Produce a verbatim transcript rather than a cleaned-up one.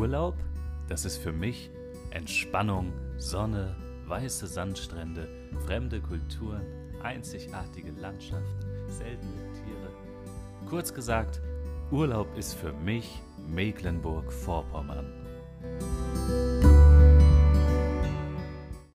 Urlaub? Das ist für mich Entspannung, Sonne, weiße Sandstrände, fremde Kulturen, einzigartige Landschaften, seltene Tiere. Kurz gesagt, Urlaub ist für mich Mecklenburg-Vorpommern.